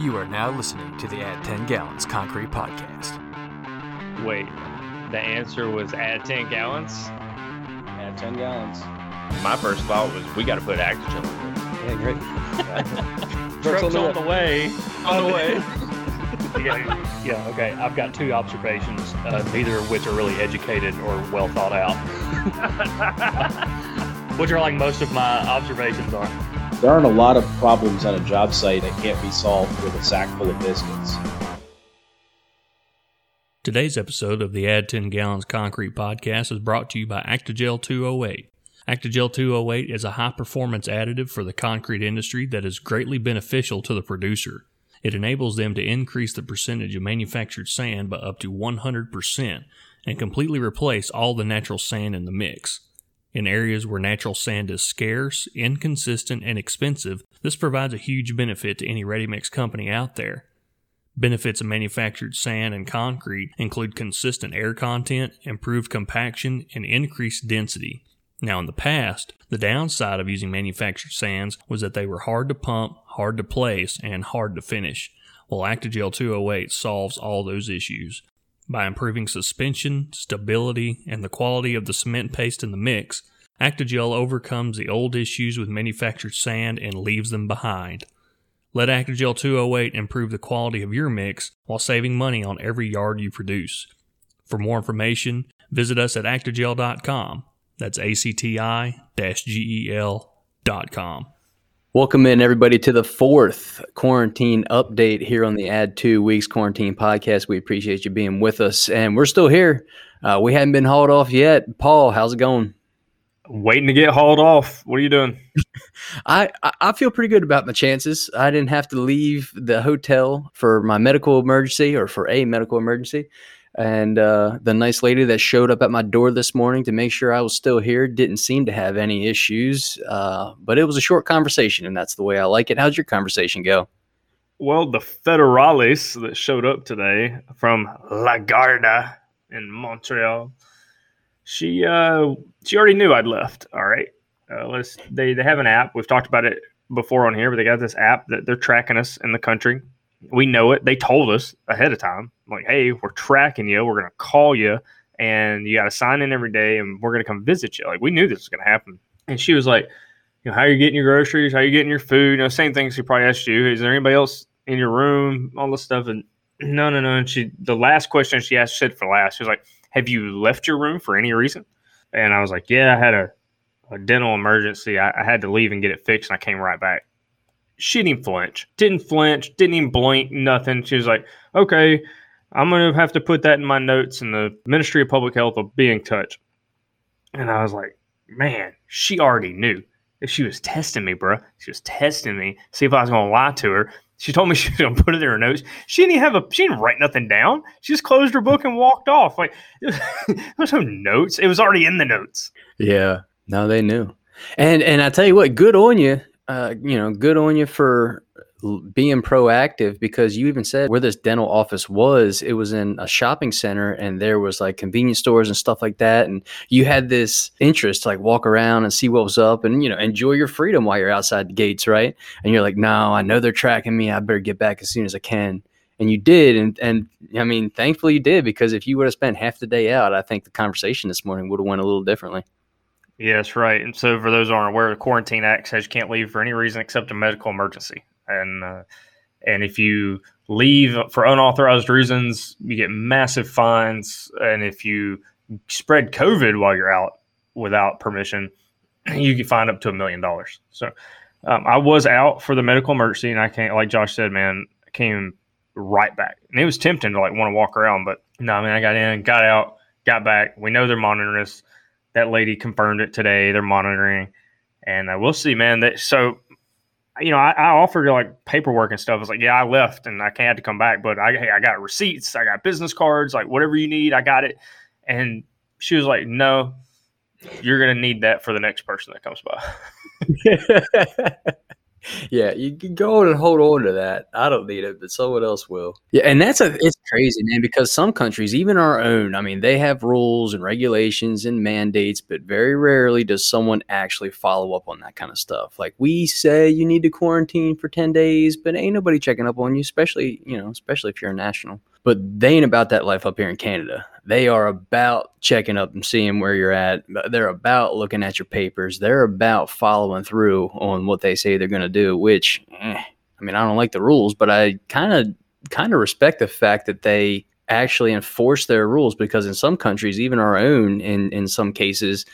You are now listening to the Add 10 Gallons Concrete Podcast. Wait, the answer was add 10 gallons? Add 10 gallons. My first thought was we got to put Actigel in it. Yeah, great. Yeah. Truck's on the way. On the way. Yeah, okay. I've got two observations, neither of which are really educated or well thought out, which are like most of my observations are. There aren't a lot of problems on a job site that can't be solved with a sack full of biscuits. Today's episode of the Add 10 Gallons Concrete Podcast is brought to you by Actigel 208. Actigel 208 is a high-performance additive for the concrete industry that is greatly beneficial to the producer. It enables them to increase the percentage of manufactured sand by up to 100% and completely replace all the natural sand in the mix. In areas where natural sand is scarce, inconsistent, and expensive, this provides a huge benefit to any ready-mix company out there. Benefits of manufactured sand and concrete include consistent air content, improved compaction, and increased density. Now, in the past, the downside of using manufactured sands was that they were hard to pump, hard to place, and hard to finish, while Actigel 208 solves all those issues. By improving suspension, stability, and the quality of the cement paste in the mix, Actigel overcomes the old issues with manufactured sand and leaves them behind. Let Actigel 208 improve the quality of your mix while saving money on every yard you produce. For more information, visit us at acti-gel.com. That's acti-gel.com. Welcome in, everybody, to the fourth quarantine update here on the Add 2 Weeks Quarantine Podcast. We appreciate you being with us, and we're still here. We haven't been hauled off yet. Paul, how's it going? Waiting to get hauled off. What are you doing? I feel pretty good about my chances. I didn't have to leave the hotel for my medical emergency or for a medical emergency. And the nice lady that showed up at my door this morning to make sure I was still here didn't seem to have any issues. But it was a short conversation, and that's the way I like it. How'd your conversation go? Well, the federales that showed up today from La Garda in Montreal, she already knew I'd left. All right. They have an app. We've talked about it before on here, but they got this app that they're tracking us in the country. We know it. They told us ahead of time, like, hey, we're tracking you. We're going to call you, and you got to sign in every day, and we're going to come visit you. Like, we knew this was going to happen. And she was like, you know, how are you getting your groceries? How are you getting your food? You know, same things she probably asked you. Is there anybody else in your room? All this stuff. And no. And the last question she asked, she said for last, she was like, have you left your room for any reason? And I was like, yeah, I had a dental emergency. I had to leave and get it fixed, and I came right back. She didn't even flinch. Didn't even blink, nothing. She was like, okay, I'm going to have to put that in my notes, and the Ministry of Public Health will be in touch. And I was like, man, she already knew. If she was testing me, bro. She was testing me, see if I was going to lie to her. She told me she was going to put it in her notes. She didn't write nothing down. She just closed her book and walked off. Like, there was no notes. It was already in the notes. Yeah. No, they knew. And I tell you what, good on you. Good on you for being proactive, because you even said where this dental office was, it was in a shopping center, and there was like convenience stores and stuff like that. And you had this interest to like walk around and see what was up and, you know, enjoy your freedom while you're outside the gates. Right. And you're like, no, I know they're tracking me. I better get back as soon as I can. And you did. And I mean, thankfully you did, because if you would have spent half the day out, I think the conversation this morning would have went a little differently. Yes, right. And so for those who aren't aware, the Quarantine Act says you can't leave for any reason except a medical emergency. And if you leave for unauthorized reasons, you get massive fines. And if you spread COVID while you're out without permission, you can fine up to $1 million. So I was out for the medical emergency, and I can't, like Josh said, man, I came right back. And it was tempting to like want to walk around, but no, I mean, I got in, got out, got back. We know they're monitoring us. That lady confirmed it today. They're monitoring, and we'll see, man. So, you know, I offered like paperwork and stuff. I was like, yeah, I left, and I can't have to come back, but I got receipts. I got business cards, like whatever you need, I got it. And she was like, no, you're going to need that for the next person that comes by. Yeah, you can go on and hold on to that. I don't need it, but someone else will. Yeah, and it's crazy, man, because some countries, even our own, I mean, they have rules and regulations and mandates, but very rarely does someone actually follow up on that kind of stuff. Like, we say you need to quarantine for 10 days, but ain't nobody checking up on you, especially if you're a national. But they ain't about that life up here in Canada. They are about checking up and seeing where you're at. They're about looking at your papers. They're about following through on what they say they're going to do, which, I mean, I don't like the rules, but I kind of respect the fact that they actually enforce their rules, because in some countries, even our own, in some cases,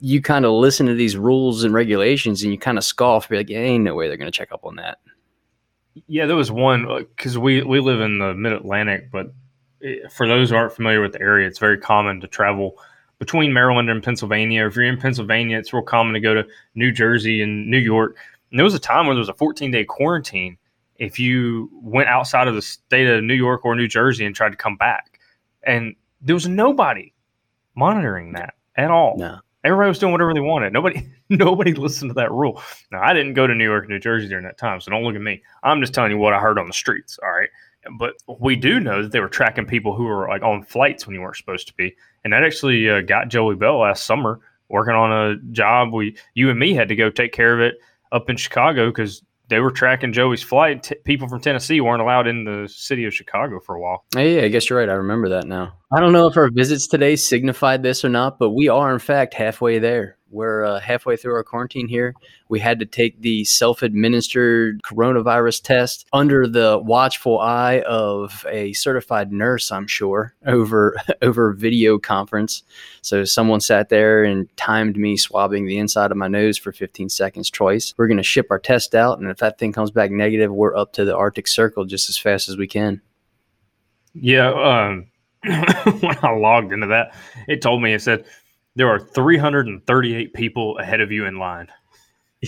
you kind of listen to these rules and regulations and you kind of scoff, be like, yeah, ain't no way they're going to check up on that. Yeah, there was one, because we live in the mid-Atlantic, but for those who aren't familiar with the area, it's very common to travel between Maryland and Pennsylvania. If you're in Pennsylvania, it's real common to go to New Jersey and New York. And there was a time where there was a 14-day quarantine if you went outside of the state of New York or New Jersey and tried to come back. And there was nobody monitoring that at all. No. Everybody was doing whatever they wanted. Nobody listened to that rule. Now, I didn't go to New York and New Jersey during that time, so don't look at me. I'm just telling you what I heard on the streets, all right? But we do know that they were tracking people who were like on flights when you weren't supposed to be. And that actually got Joey Bell last summer working on a job. You and me had to go take care of it up in Chicago because they were tracking Joey's flight. People from Tennessee weren't allowed in the city of Chicago for a while. Yeah, I guess you're right. I remember that now. I don't know if our visits today signified this or not, but we are, in fact, halfway there. We're halfway through our quarantine here. We had to take the self-administered coronavirus test under the watchful eye of a certified nurse, I'm sure, over video conference. So someone sat there and timed me swabbing the inside of my nose for 15 seconds twice. We're going to ship our test out, and if that thing comes back negative, we're up to the Arctic Circle just as fast as we can. Yeah, when I logged into that, it told me, it said, there are 338 people ahead of you in line.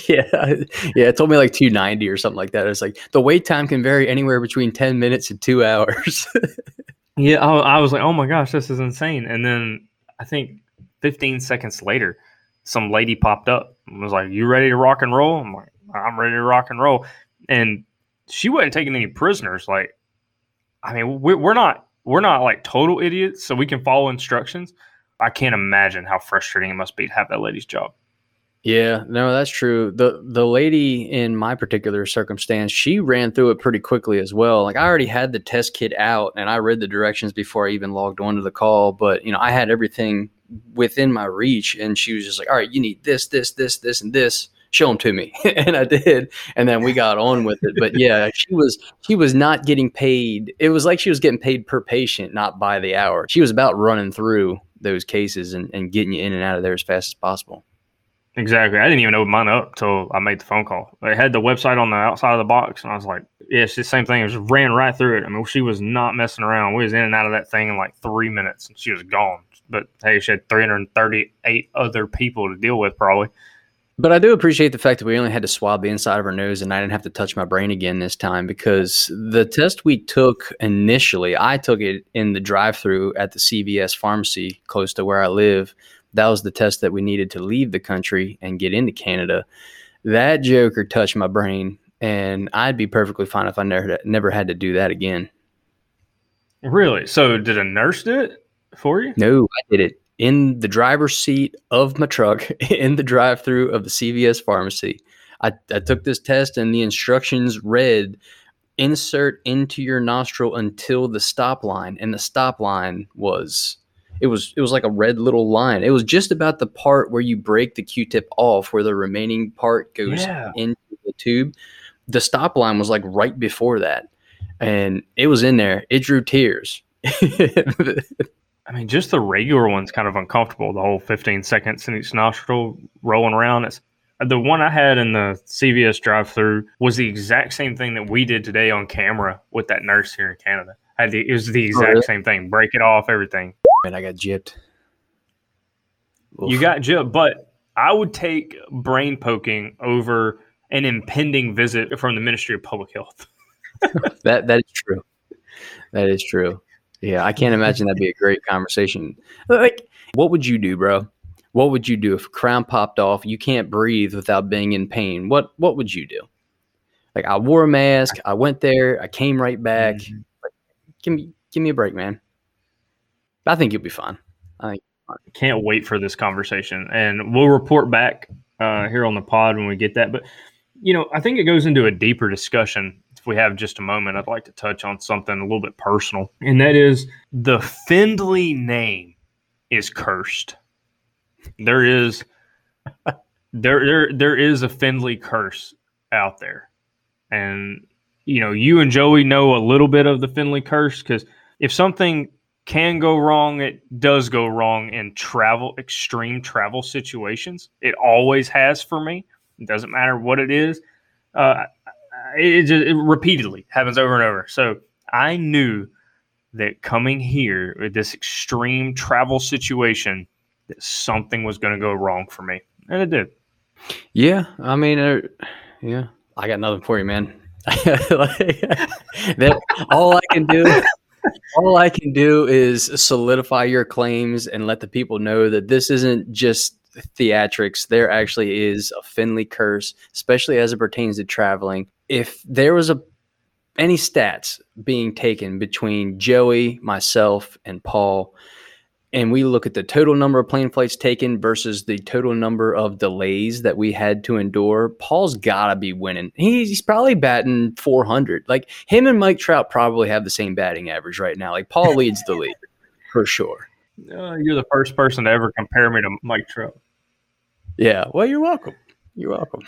Yeah, it told me like 290 or something like that. It's like the wait time can vary anywhere between 10 minutes and 2 hours. Yeah, I was like, oh my gosh, this is insane. And then I think 15 seconds later, some lady popped up and was like, you ready to rock and roll? I'm like, I'm ready to rock and roll. And she wasn't taking any prisoners. Like, I mean, we're not like total idiots, so we can follow instructions. I can't imagine how frustrating it must be to have that lady's job. Yeah, no, that's true. The lady in my particular circumstance, she ran through it pretty quickly as well. Like, I already had the test kit out and I read the directions before I even logged onto the call, but I had everything within my reach, and she was just like, all right, you need this, this, this, this, and this. Show them to me. And I did. And then we got on with it. But yeah, she was not getting paid. It was like she was getting paid per patient, not by the hour. She was about running through those cases and getting you in and out of there as fast as possible. Exactly. I didn't even open mine up till I made the phone call. I had the website on the outside of the box, and I was like, yeah, it's the same thing. I just ran right through it. I mean, she was not messing around. We was in and out of that thing in like 3 minutes, and she was gone. But hey, she had 338 other people to deal with probably. But I do appreciate the fact that we only had to swab the inside of her nose, and I didn't have to touch my brain again this time, because the test we took initially, I took it in the drive-thru at the CVS pharmacy close to where I live. That was the test that we needed to leave the country and get into Canada. That joker touched my brain, and I'd be perfectly fine if I never had to do that again. Really? So did a nurse do it for you? No, I did it in the driver's seat of my truck, in the drive-thru of the CVS pharmacy. I took this test, and the instructions read, insert into your nostril until the stop line. And the stop line was like a red little line. It was just about the part where you break the Q-tip off, where the remaining part goes into the tube. The stop line was like right before that. And it was in there. It drew tears. I mean, just the regular one's kind of uncomfortable, the whole 15 seconds in each nostril rolling around. The one I had in the CVS drive-thru was the exact same thing that we did today on camera with that nurse here in Canada. It was the exact same thing. Break it off, everything. Man, I got gypped. You got gypped, but I would take brain poking over an impending visit from the Ministry of Public Health. That is true. That is true. Yeah, I can't imagine that'd be a great conversation. Like, what would you do, bro? What would you do if a crown popped off? You can't breathe without being in pain. What would you do? Like, I wore a mask. I went there. I came right back. Mm-hmm. Like, give me a break, man. But I think you'll be fine. Can't wait for this conversation, and we'll report back here on the pod when we get that. But, you know, I think it goes into a deeper discussion. If we have just a moment, I'd like to touch on something a little bit personal, and that is the Findlay name is cursed. There is a Findlay curse out there, and, you know, you and Joey know a little bit of the Findlay curse, because if something can go wrong, it does go wrong in travel, extreme travel situations. It always has for me. It doesn't matter what it is. It repeatedly happens over and over. So I knew that coming here with this extreme travel situation, that something was going to go wrong for me. And it did. Yeah. I mean, yeah, I got nothing for you, man. All I can do is solidify your claims and let the people know that this isn't just theatrics. There actually is a Findlay curse, especially as it pertains to traveling. If there was any stats being taken between Joey, myself, and Paul, and we look at the total number of plane flights taken versus the total number of delays that we had to endure, Paul's got to be winning. He's probably batting 400. Like, him and Mike Trout probably have the same batting average right now. Like, Paul leads the league for sure. You're the first person to ever compare me to Mike Trout. Yeah. Well, you're welcome. You're welcome.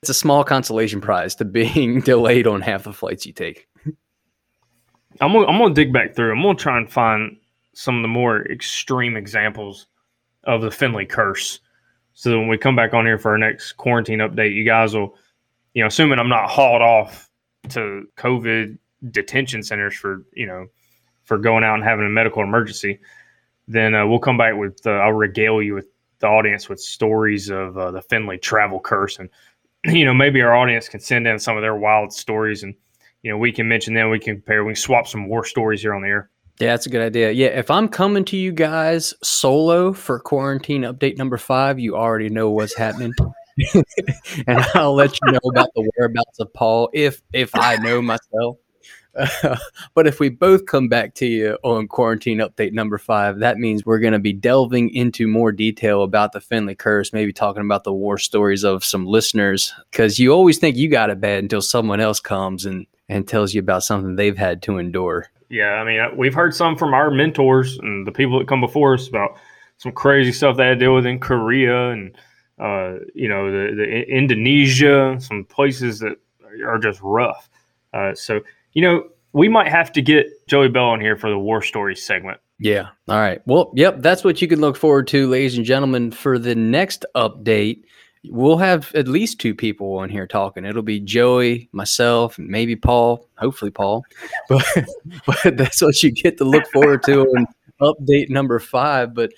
It's a small consolation prize to being delayed on half the flights you take. I'm gonna dig back through. I'm going to try and find some of the more extreme examples of the Findlay curse, so that when we come back on here for our next quarantine update, you guys will, you know, assuming I'm not hauled off to COVID detention centers for going out and having a medical emergency, then we'll come back with, I'll regale you with the audience with stories of the Findlay travel curse. And, you know, maybe our audience can send in some of their wild stories, and, you know, we can mention them, we can compare, we can swap some war stories here on the air. Yeah, that's a good idea. Yeah, if I'm coming to you guys solo for quarantine update number 5, you already know what's happening. And I'll let you know about the whereabouts of Paul if I know myself. But if we both come back to you on quarantine update number 5, that means we're going to be delving into more detail about the Findlay curse, maybe talking about the war stories of some listeners, because you always think you got it bad until someone else comes and tells you about something they've had to endure. Yeah, I mean, we've heard some from our mentors and the people that come before us about some crazy stuff they had to deal with in Korea and, you know, the Indonesia, some places that are just rough. So, you know, we might have to get Joey Bell on here for the War Stories segment. Yeah. All right. Well, yep, that's what you can look forward to, ladies and gentlemen, for the next update. We'll have at least 2 people on here talking. It'll be Joey, myself, and maybe Paul, hopefully Paul. But that's what you get to look forward to in update number 5. But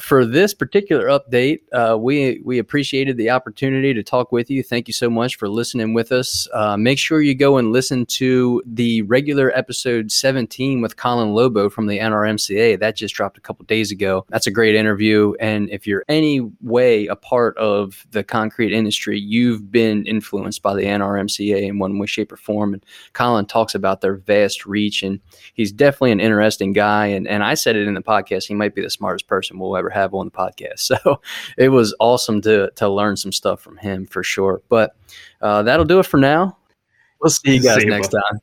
for this particular update, we appreciated the opportunity to talk with you. Thank you so much for listening with us. Make sure you go and listen to the regular episode 17 with Colin Lobo from the NRMCA. That just dropped a couple days ago. That's a great interview. And if you're any way a part of the concrete industry, you've been influenced by the NRMCA in one way, shape, or form. And Colin talks about their vast reach, and he's definitely an interesting guy. And I said it in the podcast, he might be the smartest person we'll ever have on the podcast. So it was awesome to learn some stuff from him for sure. But that'll do it for now. We'll see you guys next time.